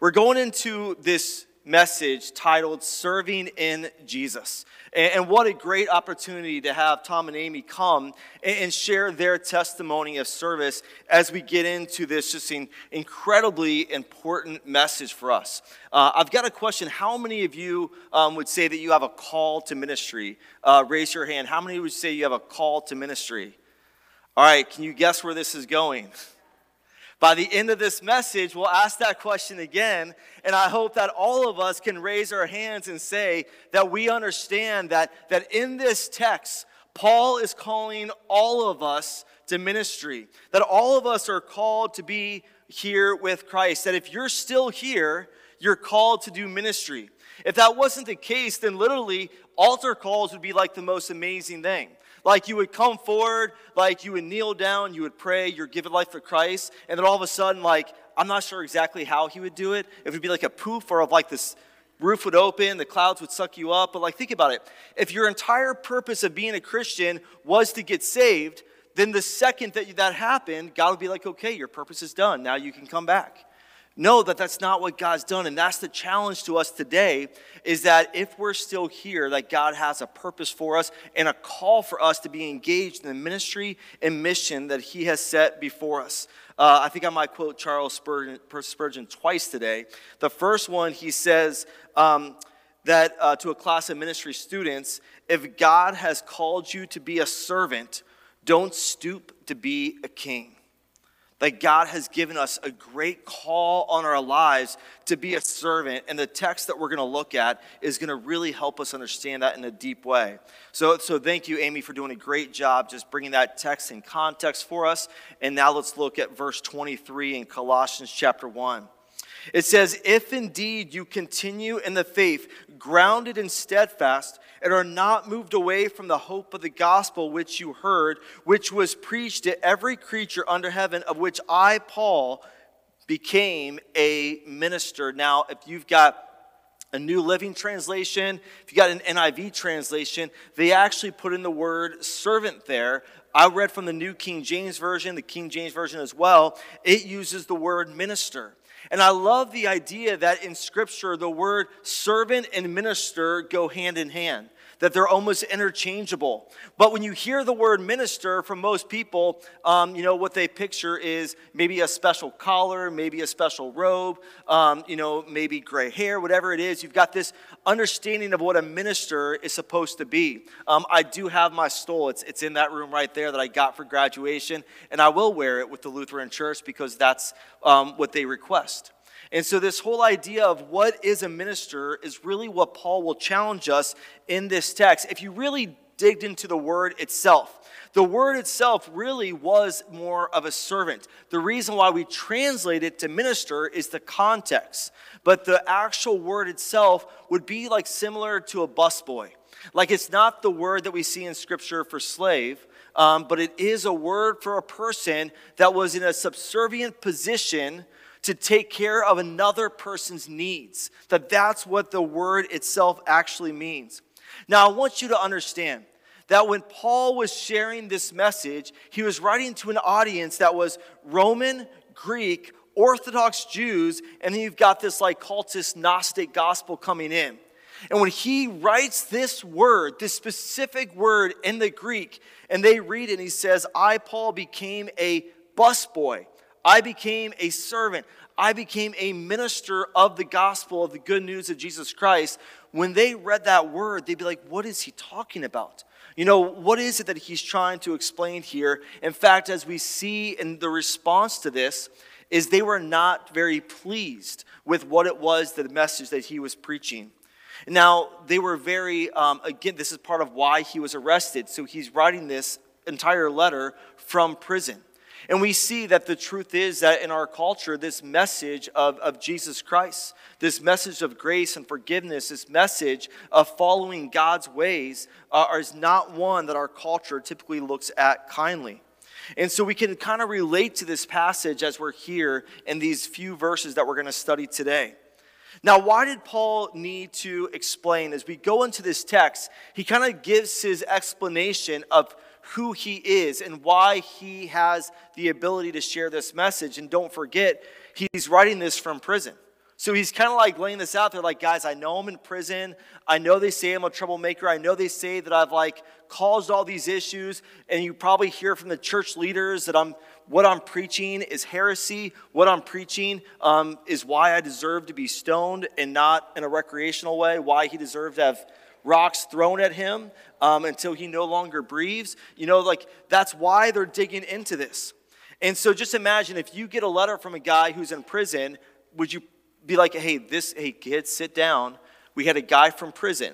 We're going into this message titled Serving in Jesus. And what a great opportunity to have Tom and Amy come and share their testimony of service as we get into this just an incredibly important message for us. I've got a question. How many of you would say that you have a call to ministry? Raise your hand. How many would say you have a call to ministry? All right, can you guess where this is going? By the end of this message, we'll ask that question again, and I hope that all of us can raise our hands and say that we understand that in this text, Paul is calling all of us to ministry, that all of us are called to be here with Christ, that if you're still here, you're called to do ministry. If that wasn't the case, then literally altar calls would be like the most amazing thing. Like you would come forward, like you would kneel down, you would pray, you're giving life for Christ, and then all of a sudden, like, I'm not sure exactly how he would do it. It would be like a poof, or like this roof would open, the clouds would suck you up. But like, think about it. If your entire purpose of being a Christian was to get saved, then the second that happened, God would be like, okay, your purpose is done. Now you can come back. No, that's not what God's done, and that's the challenge to us today, is that if we're still here, that God has a purpose for us and a call for us to be engaged in the ministry and mission that he has set before us. I think I might quote Charles Spurgeon twice today. The first one, he says that to a class of ministry students, if God has called you to be a servant, don't stoop to be a king. That God has given us a great call on our lives to be a servant. And the text that we're going to look at is going to really help us understand that in a deep way. So thank you, Amy, for doing a great job just bringing that text in context for us. And now let's look at verse 23 in Colossians chapter 1. It says, if indeed you continue in the faith, grounded and steadfast, and are not moved away from the hope of the gospel which you heard, which was preached to every creature under heaven, of which I, Paul, became a minister. Now, if you've got a New Living Translation, if you got an NIV translation, they actually put in the word servant there. I read from the New King James Version, the King James Version as well. It uses the word minister. And I love the idea that in Scripture, the word servant and minister go hand in hand, that they're almost interchangeable. But when you hear the word minister from most people, what they picture is maybe a special collar, maybe a special robe, maybe gray hair, whatever it is. You've got this understanding of what a minister is supposed to be. I do have my stole. It's in that room right there that I got for graduation, and I will wear it with the Lutheran Church because that's what they request. And so this whole idea of what is a minister is really what Paul will challenge us in this text. If you really digged into the word itself, the word itself really was more of a servant. The reason why we translate it to minister is the context. But the actual word itself would be like similar to a busboy. Like it's not the word that we see in Scripture for slave, but it is a word for a person that was in a subservient position to take care of another person's needs. That's what the word itself actually means. Now, I want you to understand that when Paul was sharing this message, he was writing to an audience that was Roman, Greek, Orthodox Jews, and then you've got this like cultist Gnostic gospel coming in. And when he writes this word, this specific word in the Greek, and they read it, and he says, I, Paul, became a busboy. I became a servant. I became a minister of the gospel, of the good news of Jesus Christ. When they read that word, they'd be like, what is he talking about? What is it that he's trying to explain here? In fact, as we see in the response to this, is they were not very pleased with what it was, the message that he was preaching. Now, they were very, again, this is part of why he was arrested. So he's writing this entire letter from prison. And we see that the truth is that in our culture, this message of Jesus Christ, this message of grace and forgiveness, this message of following God's ways is not one that our culture typically looks at kindly. And so we can kind of relate to this passage as we're here in these few verses that we're going to study today. Now, why did Paul need to explain? As we go into this text, he kind of gives his explanation of who he is and why he has the ability to share this message. And don't forget, he's writing this from prison. So he's kind of like laying this out there like, guys, I know I'm in prison. I know they say I'm a troublemaker. I know they say that I've like caused all these issues. And you probably hear from the church leaders that what I'm preaching is heresy. What I'm preaching is why I deserve to be stoned and not in a recreational way, why he deserved to have rocks thrown at him until he no longer breathes. You know, like that's why they're digging into this. And so just imagine if you get a letter from a guy who's in prison, would you be like, hey, kids, sit down. We had a guy from prison,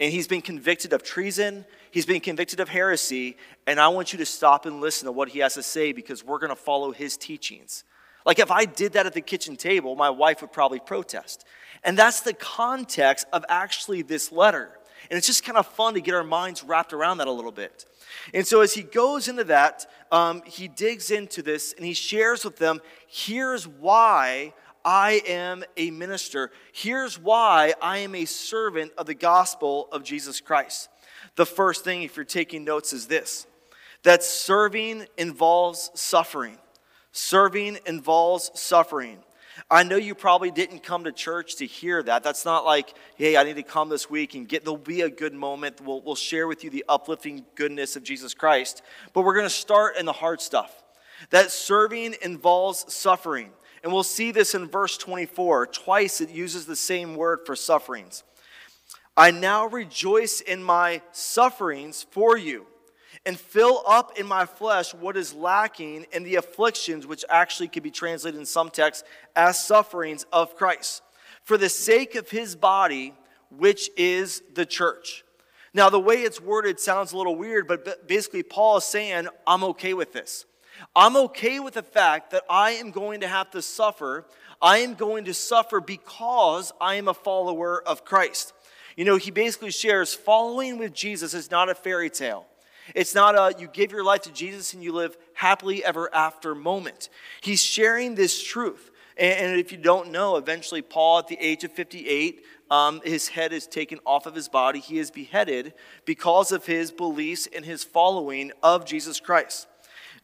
and he's been convicted of treason. He's been convicted of heresy, and I want you to stop and listen to what he has to say because we're going to follow his teachings. Like if I did that at the kitchen table, my wife would probably protest. And that's the context of actually this letter. And it's just kind of fun to get our minds wrapped around that a little bit. And so as he goes into that, he digs into this, and he shares with them, here's why I am a minister. Here's why I am a servant of the gospel of Jesus Christ. The first thing, if you're taking notes, is this: that serving involves suffering. Serving involves suffering. I know you probably didn't come to church to hear that. That's not like, hey, I need to come this week and get, there'll be a good moment. We'll share with you the uplifting goodness of Jesus Christ. But we're going to start in the hard stuff. That serving involves suffering. And we'll see this in verse 24. Twice it uses the same word for sufferings. I now rejoice in my sufferings for you, and fill up in my flesh what is lacking in the afflictions, which actually could be translated in some texts as sufferings of Christ, for the sake of his body, which is the church. Now, the way it's worded sounds a little weird, but basically Paul is saying, I'm okay with this. I'm okay with the fact that I am going to have to suffer. I am going to suffer because I am a follower of Christ. You know, he basically shares following with Jesus is not a fairy tale. It's not a you give your life to Jesus and you live happily ever after moment. He's sharing this truth. And if you don't know, eventually Paul, at the age of 58, his head is taken off of his body. He is beheaded because of his beliefs and his following of Jesus Christ.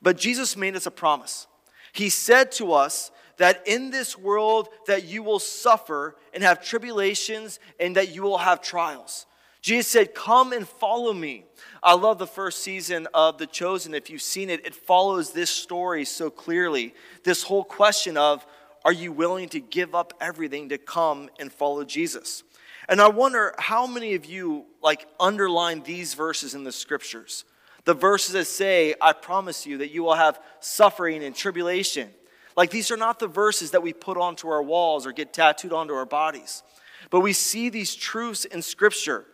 But Jesus made us a promise. He said to us that in this world that you will suffer and have tribulations and that you will have trials. Jesus said, come and follow me. I love the first season of The Chosen. If you've seen it, it follows this story so clearly. This whole question of, are you willing to give up everything to come and follow Jesus? And I wonder how many of you like underline these verses in the scriptures. The verses that say, I promise you that you will have suffering and tribulation. Like these are not the verses that we put onto our walls or get tattooed onto our bodies. But we see these truths in Scripture.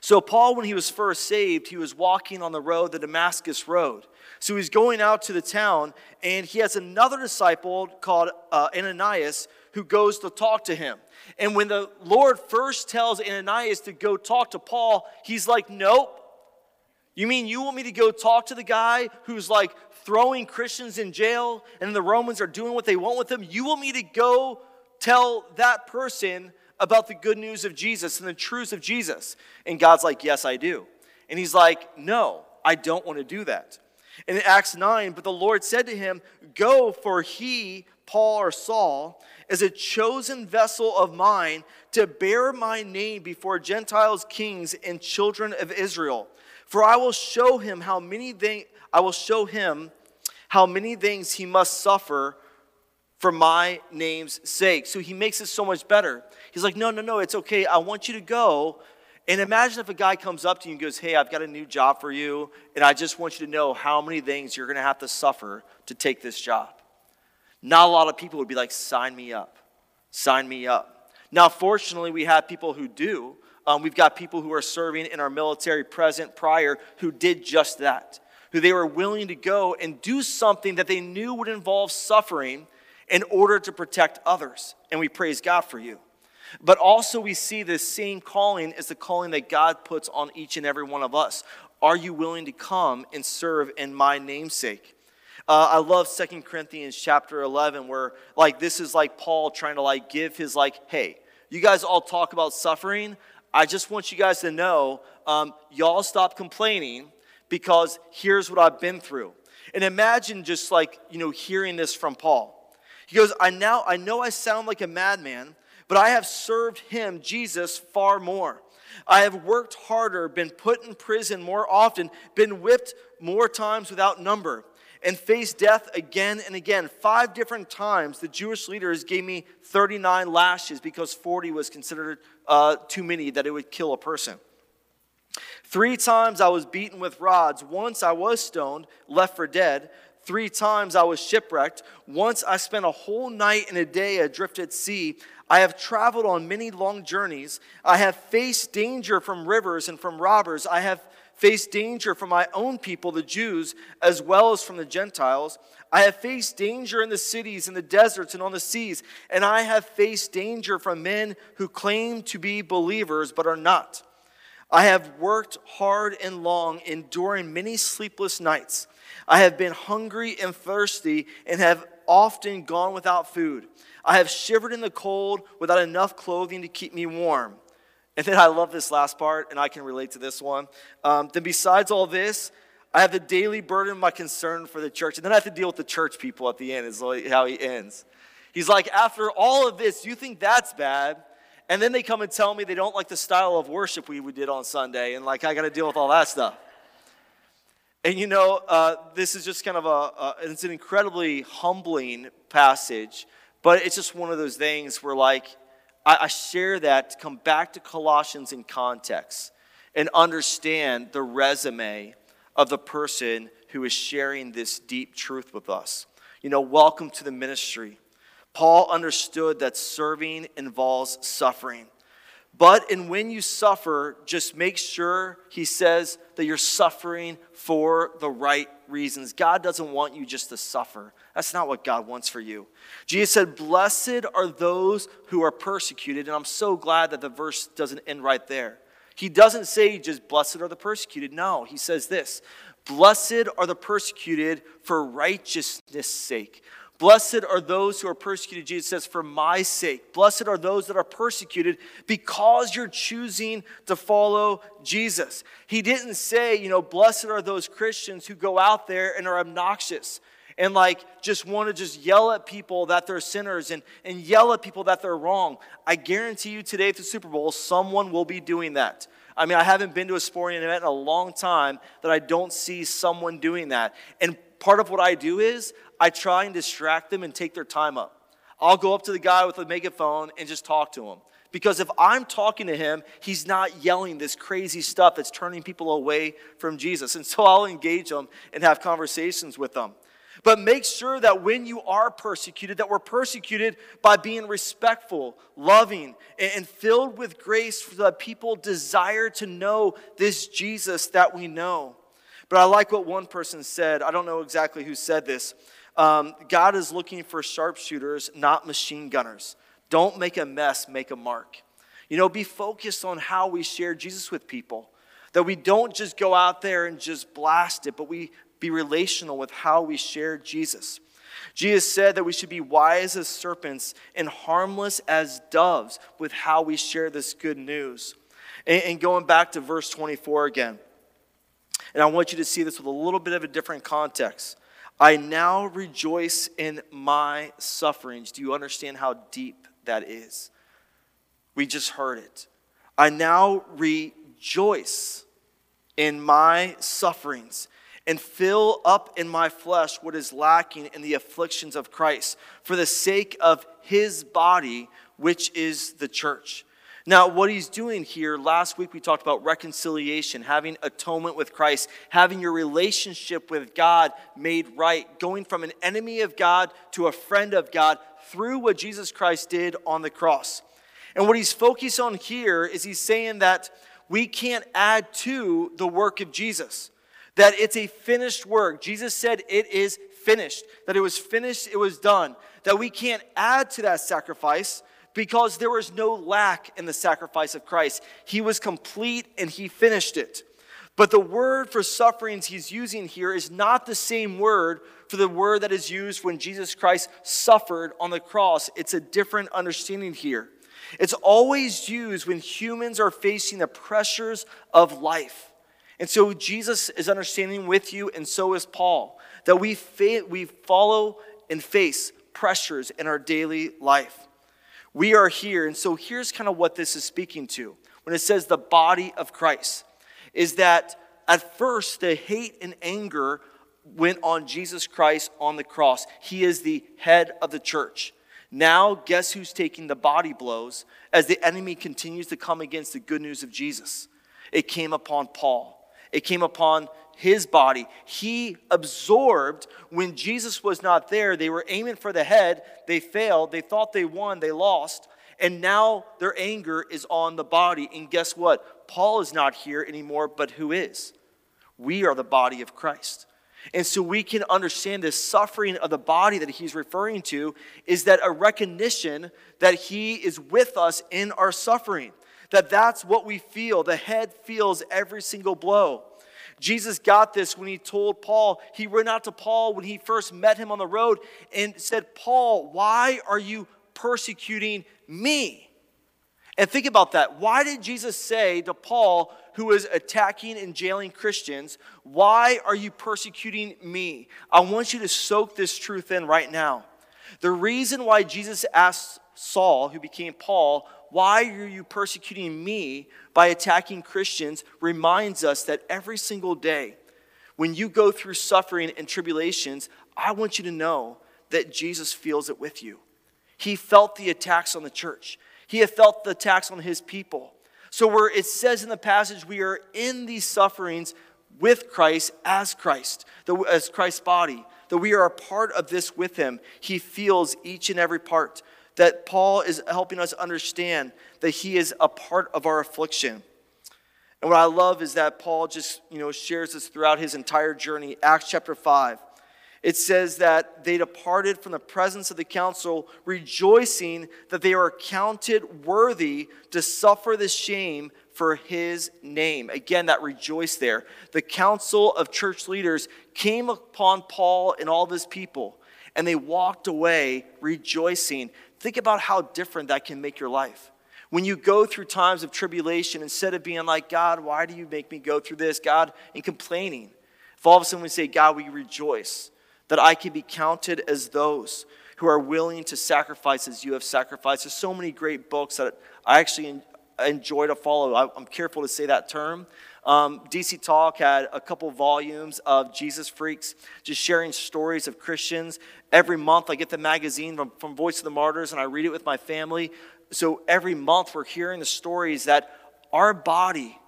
So Paul, when he was first saved, he was walking on the road, the Damascus Road. So he's going out to the town, and he has another disciple called Ananias who goes to talk to him. And when the Lord first tells Ananias to go talk to Paul, he's like, nope. You mean you want me to go talk to the guy who's like throwing Christians in jail and the Romans are doing what they want with them? You want me to go tell that person about the good news of Jesus and the truths of Jesus? And God's like, yes, I do. And he's like, no, I don't want to do that. And in Acts 9, but the Lord said to him, go, for he, Paul or Saul, is a chosen vessel of mine to bear my name before Gentiles, kings, and children of Israel. For I will show him how many things he must suffer for my name's sake. So he makes it so much better. He's like, no, it's okay. I want you to go. And imagine if a guy comes up to you and goes, hey, I've got a new job for you, and I just want you to know how many things you're going to have to suffer to take this job. Not a lot of people would be like, sign me up. Sign me up. Now, fortunately, we have people who do. We've got people who are serving in our military present prior who did just that, who they were willing to go and do something that they knew would involve suffering in order to protect others. And we praise God for you. But also we see this same calling as the calling that God puts on each and every one of us. Are you willing to come and serve in my namesake? I love 2 Corinthians chapter 11 where like this is like Paul trying to like give his like, hey, you guys all talk about suffering. I just want you guys to know, y'all stop complaining because here's what I've been through. And imagine just like, you know, hearing this from Paul. He goes, I know I sound like a madman, but I have served him, Jesus, far more. I have worked harder, been put in prison more often, been whipped more times without number, and faced death again and again. 5 different times the Jewish leaders gave me 39 lashes because 40 was considered too many, that it would kill a person. 3 times I was beaten with rods. Once I was stoned, left for dead. 3 times I was shipwrecked. Once I spent a whole night and a day adrift at sea. I have traveled on many long journeys. I have faced danger from rivers and from robbers. I have faced danger from my own people, the Jews, as well as from the Gentiles. I have faced danger in the cities, in the deserts, and on the seas. And I have faced danger from men who claim to be believers but are not. I have worked hard and long, enduring many sleepless nights. I have been hungry and thirsty and have often gone without food. I have shivered in the cold without enough clothing to keep me warm. And then I love this last part, and I can relate to this one. Then besides all this, I have the daily burden of my concern for the church. And then I have to deal with the church people at the end, is how he ends. He's like, after all of this, you think that's bad? And then they come and tell me they don't like the style of worship we did on Sunday. And like, I got to deal with all that stuff. And you know, this is just kind of it's an incredibly humbling passage. But it's just one of those things where like, I share that to come back to Colossians in context and understand the resume of the person who is sharing this deep truth with us. You know, welcome to the ministry. Paul understood that serving involves suffering. But, and when you suffer, just make sure, he says, that you're suffering for the right reasons. God doesn't want you just to suffer. That's not what God wants for you. Jesus said, blessed are those who are persecuted. And I'm so glad that the verse doesn't end right there. He doesn't say just blessed are the persecuted. No, he says this, blessed are the persecuted for righteousness' sake. Blessed are those who are persecuted, Jesus says, for my sake. Blessed are those that are persecuted because you're choosing to follow Jesus. He didn't say, you know, blessed are those Christians who go out there and are obnoxious and like just want to just yell at people that they're sinners and yell at people that they're wrong. I guarantee you today at the Super Bowl, someone will be doing that. I mean, I haven't been to a sporting event in a long time that I don't see someone doing that. And part of what I do is I try and distract them and take their time up. I'll go up to the guy with a megaphone and just talk to him. Because if I'm talking to him, he's not yelling this crazy stuff that's turning people away from Jesus. And so I'll engage them and have conversations with them. But make sure that when you are persecuted, that we're persecuted by being respectful, loving, and filled with grace so that people desire to know this Jesus that we know. But I like what one person said. I don't know exactly who said this. God is looking for sharpshooters, not machine gunners. Don't make a mess, make a mark. You know, be focused on how we share Jesus with people. That we don't just go out there and just blast it, but we be relational with how we share Jesus. Jesus said that we should be wise as serpents and harmless as doves with how we share this good news. And going back to verse 24 again. And I want you to see this with a little bit of a different context. I now rejoice in my sufferings. Do you understand how deep that is? We just heard it. I now rejoice in my sufferings and fill up in my flesh what is lacking in the afflictions of Christ for the sake of his body, which is the church. Now, what he's doing here, last week we talked about reconciliation, having atonement with Christ, having your relationship with God made right, going from an enemy of God to a friend of God through what Jesus Christ did on the cross. And what he's focused on here is he's saying that we can't add to the work of Jesus, that it's a finished work. Jesus said it is finished, that it was finished, it was done, that we can't add to that sacrifice, because there was no lack in the sacrifice of Christ. He was complete and he finished it. But the word for sufferings he's using here is not the same word for the word that is used when Jesus Christ suffered on the cross. It's a different understanding here. It's always used when humans are facing the pressures of life. And so Jesus is understanding with you, and so is Paul, that we follow and face pressures in our daily life. We are here, and so here's kind of what this is speaking to. When it says the body of Christ, is that at first the hate and anger went on Jesus Christ on the cross. He is the head of the church. Now, guess who's taking the body blows as the enemy continues to come against the good news of Jesus? It came upon Paul. It came upon his body. He absorbed when Jesus was not there. They were aiming for the head. They failed. They thought they won. They lost. And now their anger is on the body. And guess what? Paul is not here anymore, but who is? We are the body of Christ. And so we can understand this suffering of the body that he's referring to is that a recognition that he is with us in our suffering. That's what we feel. The head feels every single blow. Jesus got this when he told Paul. He ran out to Paul when he first met him on the road and said, Paul, why are you persecuting me? And think about that. Why did Jesus say to Paul, who is attacking and jailing Christians, why are you persecuting me? I want you to soak this truth in right now. The reason why Jesus asked Saul, who became Paul, why are you persecuting me by attacking Christians, reminds us that every single day when you go through suffering and tribulations, I want you to know that Jesus feels it with you. He felt the attacks on the church. He had felt the attacks on his people. So where it says in the passage, we are in these sufferings with Christ as Christ, as Christ's body, that we are a part of this with him. He feels each and every part. That Paul is helping us understand that he is a part of our affliction. And what I love is that Paul just, shares this throughout his entire journey. Acts chapter 5. It says that they departed from the presence of the council, rejoicing that they are counted worthy to suffer the shame for his name. Again, that rejoice there. The council of church leaders came upon Paul and all of his people, and they walked away rejoicing. Think about how different that can make your life. When you go through times of tribulation, instead of being like, God, why do you make me go through this, God, and complaining, if all of a sudden we say, God, we rejoice that I can be counted as those who are willing to sacrifice as you have sacrificed. There's so many great books that I actually enjoy to follow. I'm careful to say that term. DC Talk had a couple volumes of Jesus Freaks, just sharing stories of Christians. Every month I get the magazine from Voice of the Martyrs, and I read it with my family. So every month we're hearing the stories that our body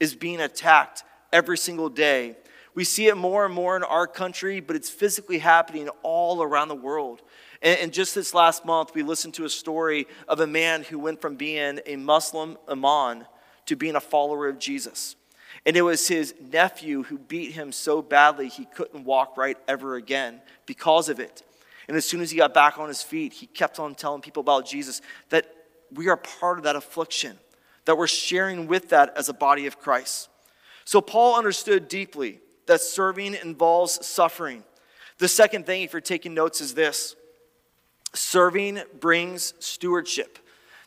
is being attacked every single day. We see it more and more in our country, but it's physically happening all around the world. And just this last month, we listened to a story of a man who went from being a Muslim imam to being a follower of Jesus. And it was his nephew who beat him so badly he couldn't walk right ever again because of it. And as soon as he got back on his feet, he kept on telling people about Jesus, that we are part of that affliction, that we're sharing with that as a body of Christ. So Paul understood deeply that serving involves suffering. The second thing, if you're taking notes, is this. Serving brings stewardship.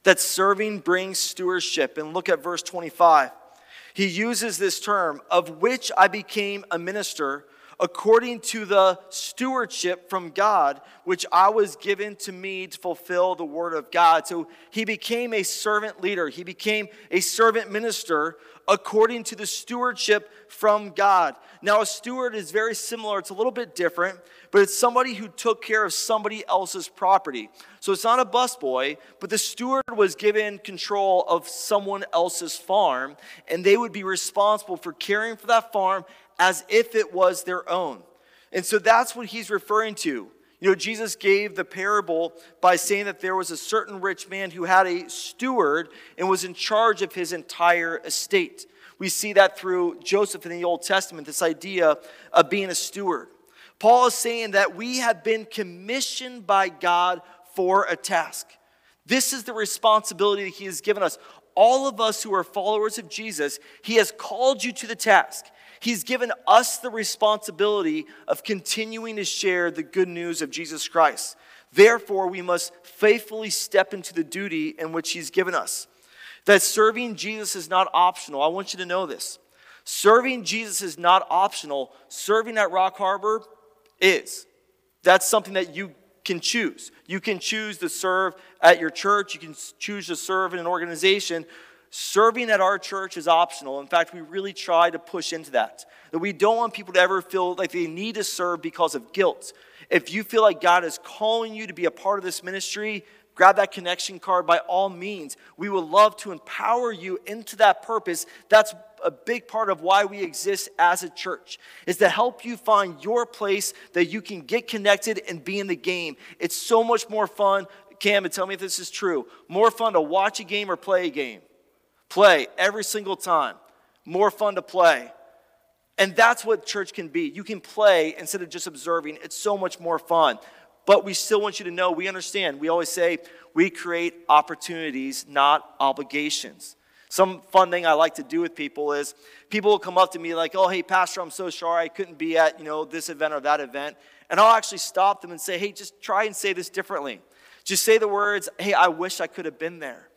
That serving brings stewardship. And look at verse 25. He uses this term, of which I became a minister according to the stewardship from God, which I was given to me to fulfill the word of God. So he became a servant leader. He became a servant minister according to the stewardship from God. Now, a steward is very similar. It's a little bit different, but it's somebody who took care of somebody else's property. So it's not a busboy, but the steward was given control of someone else's farm, and they would be responsible for caring for that farm as if it was their own. And so that's what he's referring to. Jesus gave the parable by saying that there was a certain rich man who had a steward and was in charge of his entire estate. We see that through Joseph in the Old Testament, this idea of being a steward. Paul is saying that we have been commissioned by God for a task. This is the responsibility that he has given us. All of us who are followers of Jesus, he has called you to the task. He's given us the responsibility of continuing to share the good news of Jesus Christ. Therefore, we must faithfully step into the duty in which he's given us. That serving Jesus is not optional. I want you to know this. Serving Jesus is not optional. Serving at Rock Harbor is. That's something that you can choose. You can choose to serve at your church. You can choose to serve in an organization. Serving at our church is optional. In fact, we really try to push into that. That we don't want people to ever feel like they need to serve because of guilt. If you feel like God is calling you to be a part of this ministry, grab that connection card by all means. We would love to empower you into that purpose. That's a big part of why we exist as a church, is to help you find your place that you can get connected and be in the game. It's so much more fun, Cam, and tell me if this is true, more fun to watch a game or play a game. Play every single time. More fun to play. And that's what church can be. You can play instead of just observing. It's so much more fun. But we still want you to know, we understand. We always say we create opportunities, not obligations. Some fun thing I like to do with people is people will come up to me like, oh, hey, Pastor, I'm so sorry I couldn't be at, this event or that event. And I'll actually stop them and say, hey, just try and say this differently. Just say the words, hey, I wish I could have been there.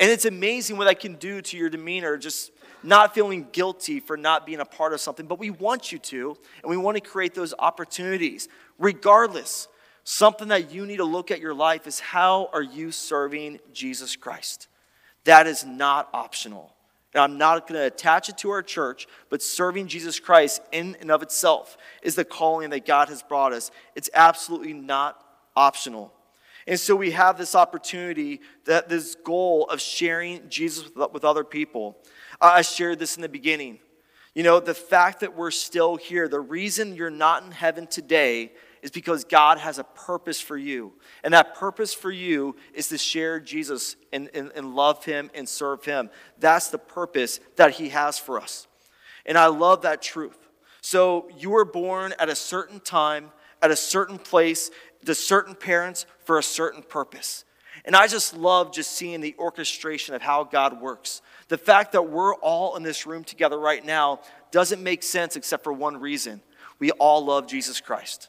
And it's amazing what that can do to your demeanor, just not feeling guilty for not being a part of something. But we want you to, and we want to create those opportunities regardless. Something that you need to look at your life is, how are you serving Jesus Christ? That is not optional. And I'm not going to attach it to our church, but serving Jesus Christ in and of itself is the calling that God has brought us. It's absolutely not optional. And so we have this opportunity, that this goal of sharing Jesus with other people. I shared this in the beginning. The fact that we're still here, the reason you're not in heaven today is because God has a purpose for you. And that purpose for you is to share Jesus and love him and serve him. That's the purpose that he has for us. And I love that truth. So you were born at a certain time, at a certain place, to certain parents for a certain purpose. And I just love seeing the orchestration of how God works. The fact that we're all in this room together right now doesn't make sense except for one reason. We all love Jesus Christ.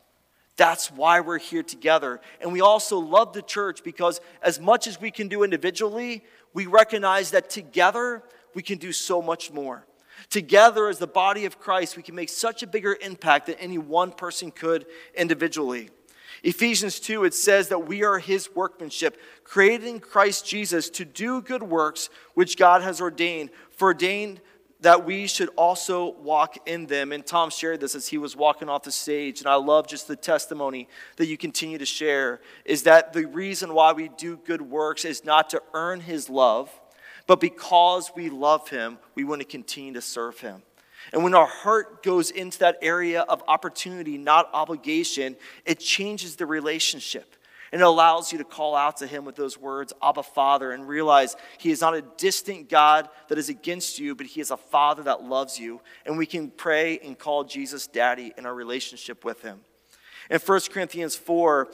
That's why we're here together. And we also love the church because as much as we can do individually, we recognize that together we can do so much more. Together as the body of Christ, we can make such a bigger impact than any one person could individually. Ephesians 2, it says that we are his workmanship, created in Christ Jesus to do good works, which God has ordained that we should also walk in them. And Tom shared this as he was walking off the stage. And I love just the testimony that you continue to share, is that the reason why we do good works is not to earn his love, but because we love him, we want to continue to serve him. And when our heart goes into that area of opportunity, not obligation, it changes the relationship. And it allows you to call out to him with those words, Abba, Father, and realize he is not a distant God that is against you, but he is a Father that loves you. And we can pray and call Jesus Daddy in our relationship with him. In 1 Corinthians 4,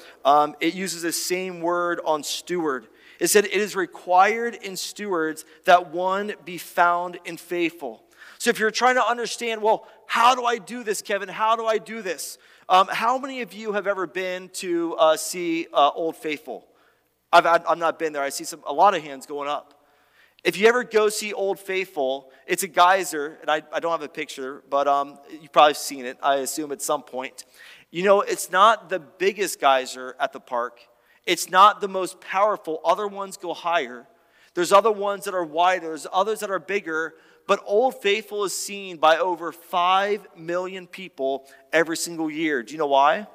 it uses the same word on steward. It said, it is required in stewards that one be found in faithful. So if you're trying to understand, well, how do I do this, Kevin? How do I do this? How many of you have ever been to see Old Faithful? I've not been there. I see a lot of hands going up. If you ever go see Old Faithful, it's a geyser, and I don't have a picture, but you've probably seen it, I assume, at some point. It's not the biggest geyser at the park. It's not the most powerful. Other ones go higher. There's other ones that are wider. There's others that are bigger. But Old Faithful is seen by over 5 million people every single year. Do you know why?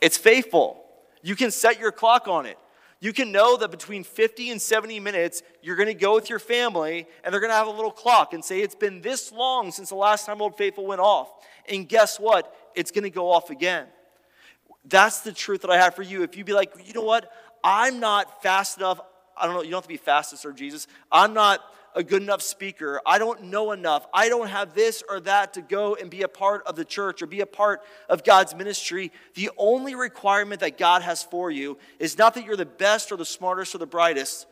It's faithful. You can set your clock on it. You can know that between 50 and 70 minutes, you're going to go with your family, and they're going to have a little clock and say, it's been this long since the last time Old Faithful went off. And guess what? It's going to go off again. That's the truth that I have for you. If you be like, you know what? I'm not fast enough. I don't know. You don't have to be fast to serve Jesus. I'm not a good enough speaker. I don't know enough. I don't have this or that to go and be a part of the church or be a part of God's ministry. The only requirement that God has for you is not that you're the best or the smartest or the brightest,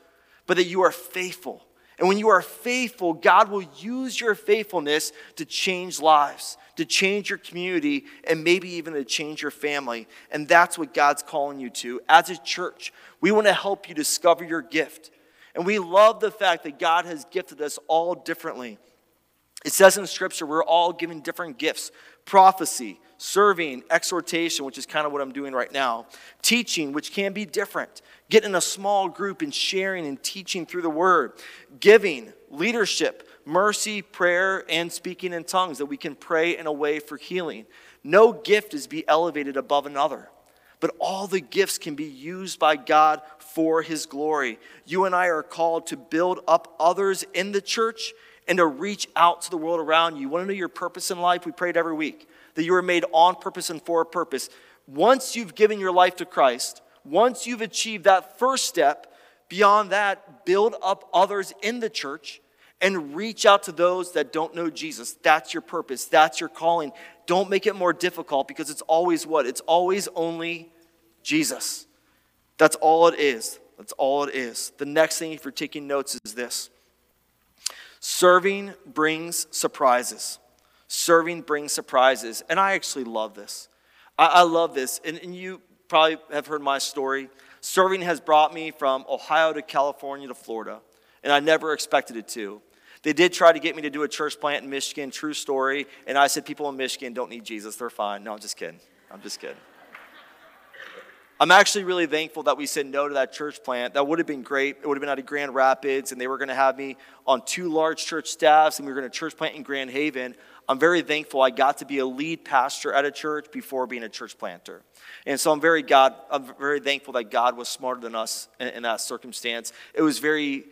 but that you are faithful. And when you are faithful, God will use your faithfulness to change lives, to change your community, and maybe even to change your family. And that's what God's calling you to. As a church, we want to help you discover your gift. And we love the fact that God has gifted us all differently. It says in Scripture, we're all given different gifts prophecy, serving, exhortation, which is kind of what I'm doing right now, teaching, which can be different, getting in a small group and sharing and teaching through the word, giving, leadership, mercy, prayer, and speaking in tongues, that we can pray in a way for healing. No gift is to be elevated above another, but all the gifts can be used by God for his glory. You and I are called to build up others in the church and to reach out to the world around you. You want to know your purpose in life? We prayed every week that you were made on purpose and for a purpose. Once you've given your life to Christ, once you've achieved that first step, beyond that, build up others in the church and reach out to those that don't know Jesus. That's your purpose. That's your calling. Don't make it more difficult, because it's always what? It's always only Jesus. That's all it is. That's all it is. The next thing, if you're taking notes, is this. Serving brings surprises. Serving brings surprises. And I actually love this. I love this. And you probably have heard my story. Serving has brought me from Ohio to California to Florida. And I never expected it to. They did try to get me to do a church plant in Michigan, true story. And I said, people in Michigan don't need Jesus, they're fine. No, I'm just kidding. I'm just kidding. I'm actually really thankful that we said no to that church plant. That would have been great. It would have been out of Grand Rapids, and they were going to have me on 2 large church staffs, and we were going to church plant in Grand Haven. I'm very thankful I got to be a lead pastor at a church before being a church planter. And so I'm very thankful that God was smarter than us in that circumstance. It was very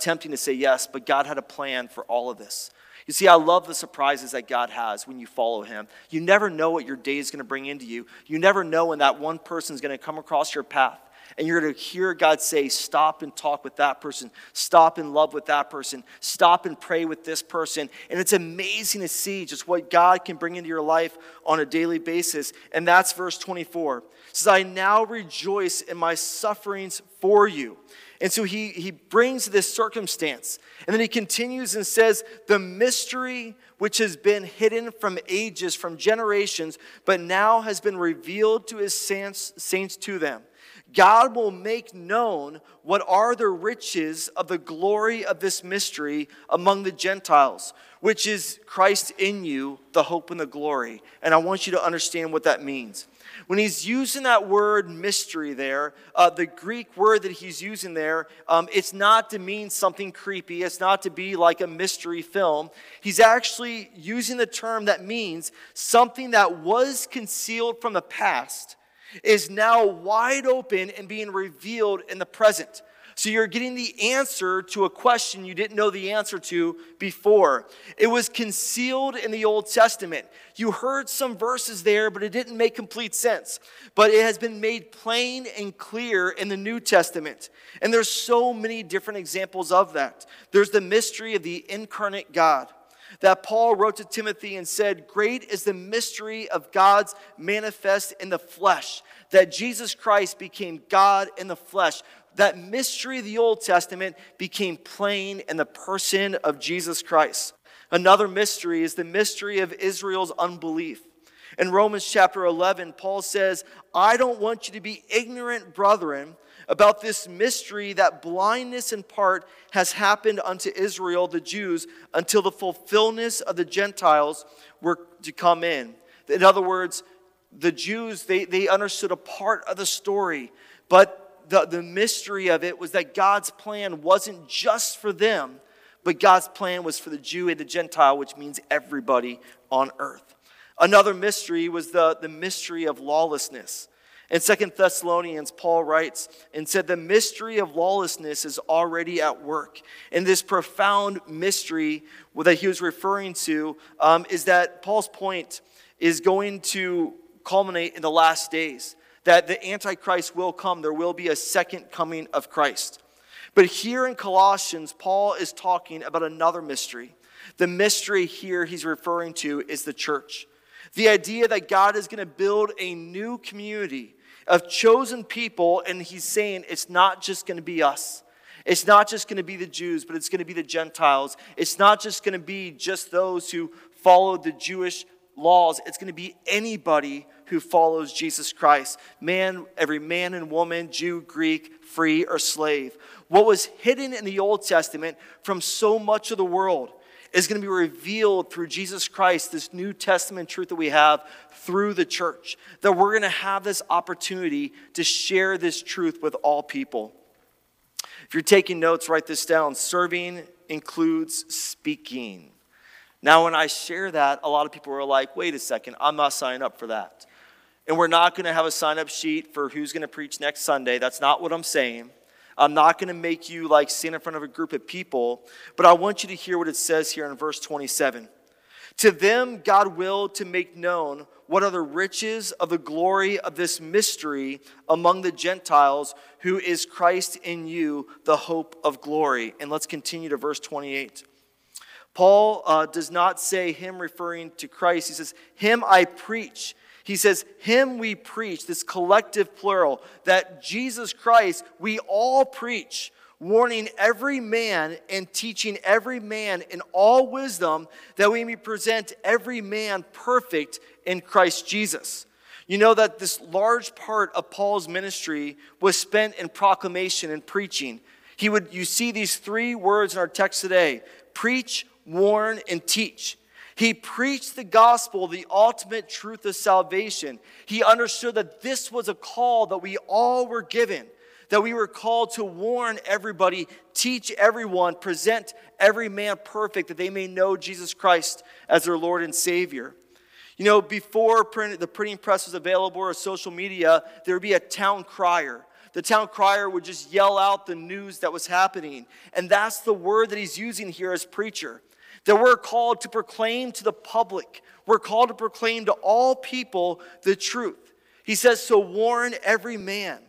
tempting to say yes, but God had a plan for all of this. You see, I love the surprises that God has when you follow him. You never know what your day is going to bring into you. You never know when that one person is going to come across your path. And you're going to hear God say, stop and talk with that person. Stop and love with that person. Stop and pray with this person. And it's amazing to see just what God can bring into your life on a daily basis. And that's verse 24. It says, I now rejoice in my sufferings for you. And so he brings this circumstance. And then he continues and says, the mystery which has been hidden from ages, from generations, but now has been revealed to his saints to them. God will make known what are the riches of the glory of this mystery among the Gentiles, which is Christ in you, the hope and the glory. And I want you to understand what that means. When he's using that word mystery there, the Greek word that he's using there, it's not to mean something creepy. It's not to be like a mystery film. He's actually using the term that means something that was concealed from the past is now wide open and being revealed in the present. So you're getting the answer to a question you didn't know the answer to before. It was concealed in the Old Testament. You heard some verses there, but it didn't make complete sense. But it has been made plain and clear in the New Testament. And there's so many different examples of that. There's the mystery of the incarnate God that Paul wrote to Timothy and said, great is the mystery of God's manifest in the flesh, that Jesus Christ became God in the flesh. That mystery of the Old Testament became plain in the person of Jesus Christ. Another mystery is the mystery of Israel's unbelief. In Romans chapter 11, Paul says, I don't want you to be ignorant, brethren, about this mystery that blindness in part has happened unto Israel, the Jews, until the fulfillment of the Gentiles were to come in. In other words, the Jews, they understood a part of the story, but the mystery of it was that God's plan wasn't just for them, but God's plan was for the Jew and the Gentile, which means everybody on earth. Another mystery was the mystery of lawlessness. In 2 Thessalonians, Paul writes and said, the mystery of lawlessness is already at work. And this profound mystery that he was referring to is that Paul's point is going to culminate in the last days. That the Antichrist will come. There will be a second coming of Christ. But here in Colossians, Paul is talking about another mystery. The mystery here he's referring to is the church. The idea that God is going to build a new community of chosen people, and he's saying it's not just going to be us. It's not just going to be the Jews, but it's going to be the Gentiles. It's not just going to be just those who followed the Jewish laws. It's going to be anybody who follows Jesus Christ. Man, every man and woman, Jew, Greek, free or slave. What was hidden in the Old Testament from so much of the world is going to be revealed through Jesus Christ, this New Testament truth that we have through the church, that we're going to have this opportunity to share this truth with all people. If you're taking notes, write this down. Serving includes speaking. Now, when I share that, a lot of people are like, wait a second, I'm not signing up for that. And we're not going to have a sign-up sheet for who's going to preach next Sunday. That's not what I'm saying. I'm not going to make you like stand in front of a group of people. But I want you to hear what it says here in verse 27. To them God willed to make known what are the riches of the glory of this mystery among the Gentiles, who is Christ in you, the hope of glory. And let's continue to verse 28. Paul does not say him referring to Christ. He says, him I preach. He says, him we preach, this collective plural, that Jesus Christ we all preach, warning every man and teaching every man in all wisdom, that we may present every man perfect in Christ Jesus. You know that this large part of Paul's ministry was spent in proclamation and preaching. You see these three words in our text today: preach, warn, and teach. He preached the gospel, the ultimate truth of salvation. He understood that this was a call that we all were given, that we were called to warn everybody, teach everyone, present every man perfect, that they may know Jesus Christ as their Lord and Savior. You know, before the printing press was available or social media, there would be a town crier. The town crier would just yell out the news that was happening. And that's the word that he's using here as preacher. That we're called to proclaim to the public. We're called to proclaim to all people the truth. He says, so warn every man,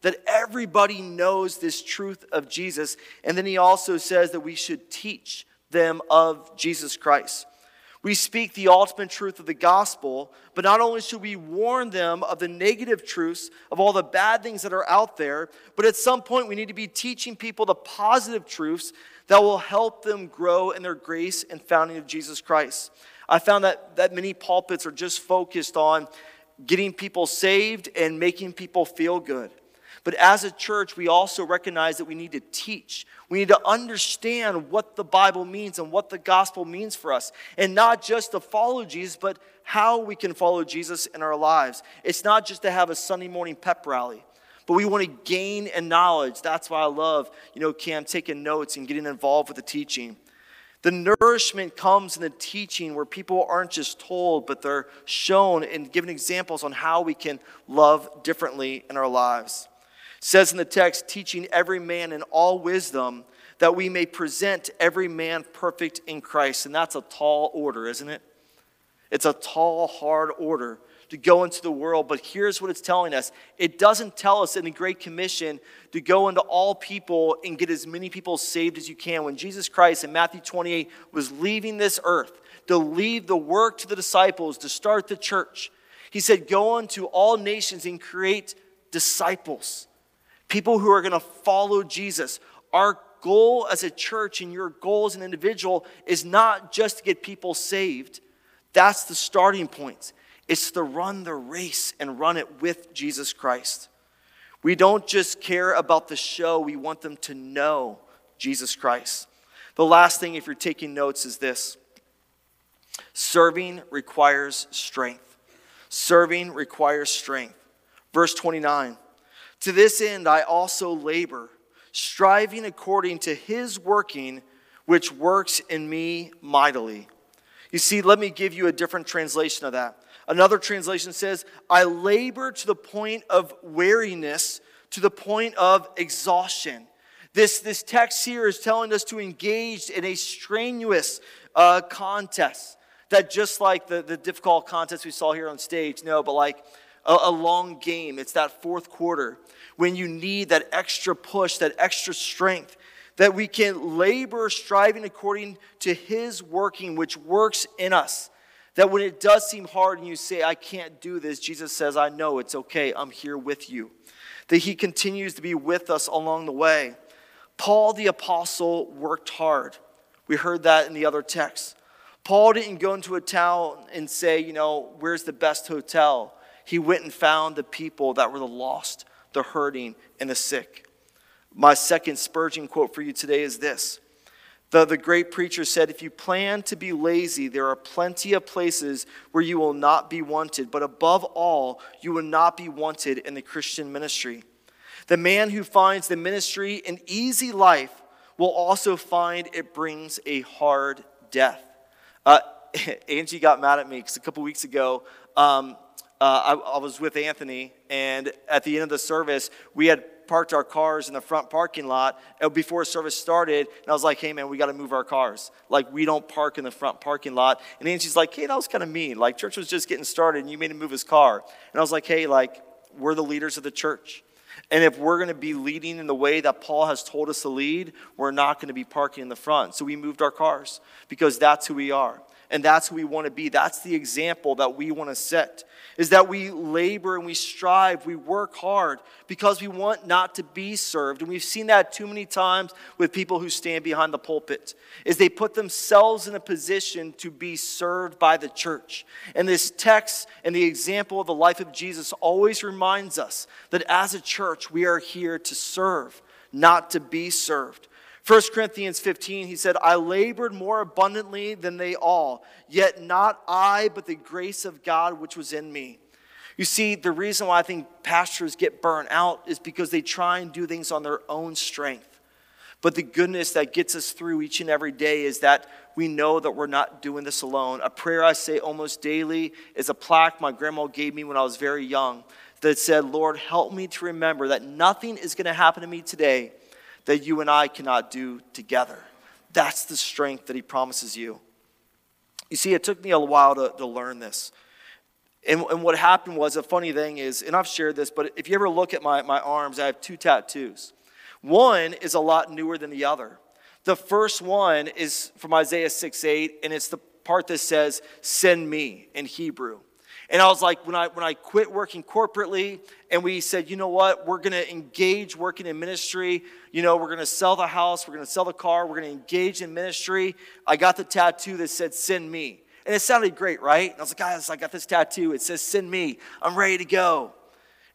that everybody knows this truth of Jesus. And then he also says that we should teach them of Jesus Christ. We speak the ultimate truth of the gospel, but not only should we warn them of the negative truths, of all the bad things that are out there, but at some point we need to be teaching people the positive truths that will help them grow in their grace and founding of Jesus Christ. I found that many pulpits are just focused on getting people saved and making people feel good. But as a church, we also recognize that we need to teach. We need to understand what the Bible means and what the gospel means for us. And not just to follow Jesus, but how we can follow Jesus in our lives. It's not just to have a Sunday morning pep rally, but we want to gain in knowledge. That's why I love, Cam taking notes and getting involved with the teaching. The nourishment comes in the teaching, where people aren't just told, but they're shown and given examples on how we can love differently in our lives. Says in the text, teaching every man in all wisdom, that we may present every man perfect in Christ. And that's a tall order, isn't it? It's a tall, hard order to go into the world. But here's what it's telling us. It doesn't tell us in the Great Commission to go into all people and get as many people saved as you can. When Jesus Christ in Matthew 28 was leaving this earth to leave the work to the disciples to start the church, he said, go unto all nations and create disciples. People who are going to follow Jesus. Our goal as a church and your goal as an individual is not just to get people saved. That's the starting point. It's to run the race and run it with Jesus Christ. We don't just care about the show. We want them to know Jesus Christ. The last thing, if you're taking notes, is this. Serving requires strength. Serving requires strength. Verse 29. To this end I also labor, striving according to his working, which works in me mightily. You see, let me give you a different translation of that. Another translation says, I labor to the point of weariness, to the point of exhaustion. This text here is telling us to engage in a strenuous contest. That just like the difficult contest we saw here on stage, a long game. It's that fourth quarter when you need that extra push, that extra strength, that we can labor, striving according to his working, which works in us. That when it does seem hard and you say, I can't do this, Jesus says, I know, it's okay. I'm here with you. That he continues to be with us along the way. Paul the apostle worked hard. We heard that in the other texts. Paul didn't go into a town and say, where's the best hotel? He went and found the people that were the lost, the hurting, and the sick. My second Spurgeon quote for you today is this. The great preacher said, if you plan to be lazy, there are plenty of places where you will not be wanted. But above all, you will not be wanted in the Christian ministry. The man who finds the ministry an easy life will also find it brings a hard death. Angie got mad at me because a couple weeks ago, I was with Anthony, and at the end of the service, we had parked our cars in the front parking lot before service started, and I was like, hey man, we got to move our cars, like we don't park in the front parking lot. And Angie's like, hey, that was kind of mean, like church was just getting started and you made him move his car. And I was like, hey, like we're the leaders of the church, and if we're going to be leading in the way that Paul has told us to lead, we're not going to be parking in the front. So we moved our cars because that's who we are. And that's who we want to be. That's the example that we want to set, is that we labor and we strive, we work hard because we want not to be served. And we've seen that too many times with people who stand behind the pulpit, is they put themselves in a position to be served by the church. And this text and the example of the life of Jesus always reminds us that as a church, we are here to serve, not to be served. 1 Corinthians 15, he said, I labored more abundantly than they all, yet not I, but the grace of God which was in me. You see, the reason why I think pastors get burnt out is because they try and do things on their own strength. But the goodness that gets us through each and every day is that we know that we're not doing this alone. A prayer I say almost daily is a plaque my grandma gave me when I was very young that said, Lord, help me to remember that nothing is going to happen to me today that you and I cannot do together. That's the strength that he promises you. You see, it took me a while to learn this. And what happened was, a funny thing is, and I've shared this, but if you ever look at my arms, I have two tattoos. One is a lot newer than the other. The first one is from Isaiah 6:8, and it's the part that says, send me, in Hebrew. And I was like, when I quit working corporately and we said, you know what, we're going to engage working in ministry. You know, we're going to sell the house. We're going to sell the car. We're going to engage in ministry. I got the tattoo that said, send me. And it sounded great, right? And I was like, guys, I got this tattoo. It says, send me. I'm ready to go.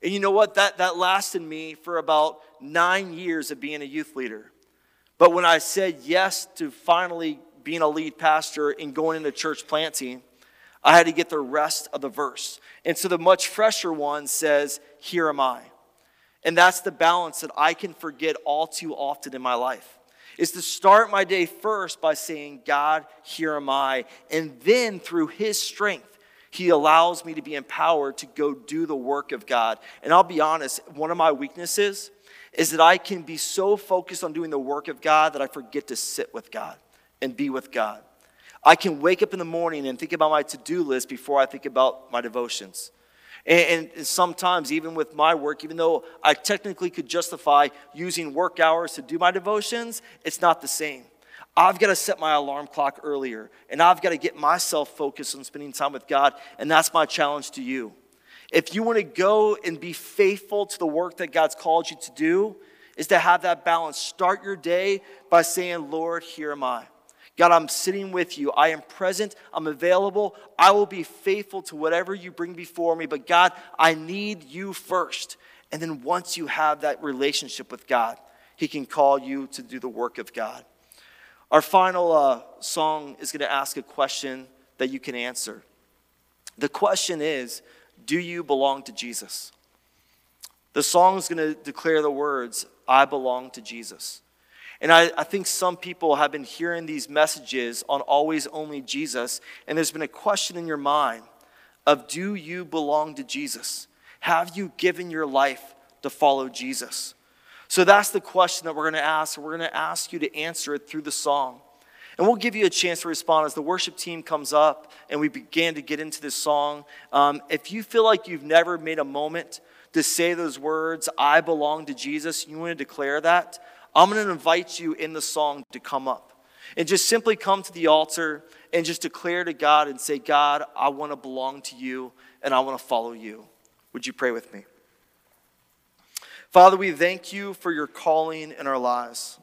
And you know what? That lasted me for about 9 years of being a youth leader. But when I said yes to finally being a lead pastor and going into church planting, I had to get the rest of the verse. And so the much fresher one says, here am I. And that's the balance that I can forget all too often in my life, is to start my day first by saying, God, here am I. And then through his strength, he allows me to be empowered to go do the work of God. And I'll be honest, one of my weaknesses is that I can be so focused on doing the work of God that I forget to sit with God and be with God. I can wake up in the morning and think about my to-do list before I think about my devotions. And sometimes, even with my work, even though I technically could justify using work hours to do my devotions, it's not the same. I've got to set my alarm clock earlier, and I've got to get myself focused on spending time with God, and that's my challenge to you. If you want to go and be faithful to the work that God's called you to do, is to have that balance. Start your day by saying, Lord, here am I. God, I'm sitting with you. I am present. I'm available. I will be faithful to whatever you bring before me. But God, I need you first. And then once you have that relationship with God, he can call you to do the work of God. Our final song is going to ask a question that you can answer. The question is, do you belong to Jesus? The song is going to declare the words, I belong to Jesus. And I think some people have been hearing these messages on always only Jesus, and there's been a question in your mind of, do you belong to Jesus? Have you given your life to follow Jesus? So that's the question that we're going to ask, and we're going to ask you to answer it through the song. And we'll give you a chance to respond as the worship team comes up and we begin to get into this song. If you feel like you've never made a moment to say those words, I belong to Jesus, you want to declare that, I'm going to invite you in the song to come up and just simply come to the altar and just declare to God and say, God, I want to belong to you and I want to follow you. Would you pray with me? Father, we thank you for your calling in our lives.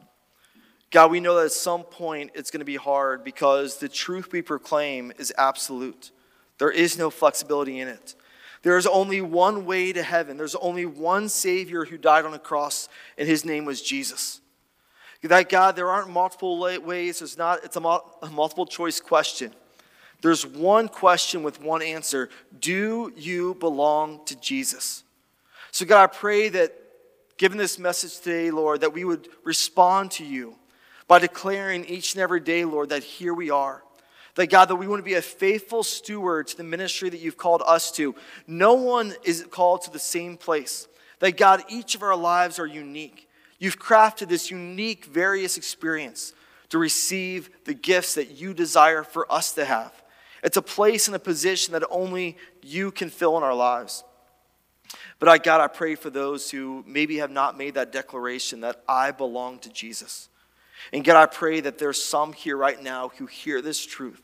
God, we know that at some point it's going to be hard because the truth we proclaim is absolute. There is no flexibility in it. There is only one way to heaven. There's only one Savior who died on a cross, and his name was Jesus. That God, there aren't multiple ways. There's not, it's a multiple choice question. There's one question with one answer. Do you belong to Jesus? So God, I pray that given this message today, Lord, that we would respond to you by declaring each and every day, Lord, that here we are. That God, that we want to be a faithful steward to the ministry that you've called us to. No one is called to the same place. That God, each of our lives are unique. You've crafted this unique, various experience to receive the gifts that you desire for us to have. It's a place and a position that only you can fill in our lives. But God, I pray for those who maybe have not made that declaration that I belong to Jesus. And God, I pray that there's some here right now who hear this truth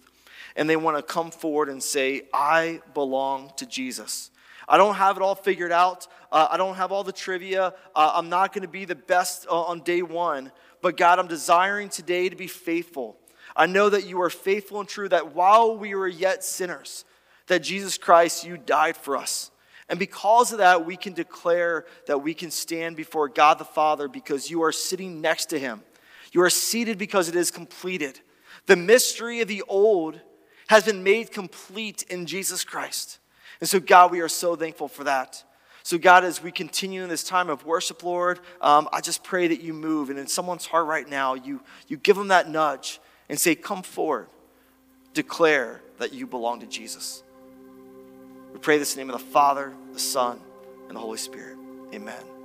and they want to come forward and say, I belong to Jesus. I don't have it all figured out. I don't have all the trivia. I'm not going to be the best on day one. But God, I'm desiring today to be faithful. I know that you are faithful and true, that while we were yet sinners, that Jesus Christ, you died for us. And because of that, we can declare that we can stand before God the Father because you are sitting next to him. You are seated because it is completed. The mystery of the old has been made complete in Jesus Christ. And so, God, we are so thankful for that. So, God, as we continue in this time of worship, Lord, I just pray that you move. And in someone's heart right now, you give them that nudge and say, come forward. Declare that you belong to Jesus. We pray this in the name of the Father, the Son, and the Holy Spirit. Amen.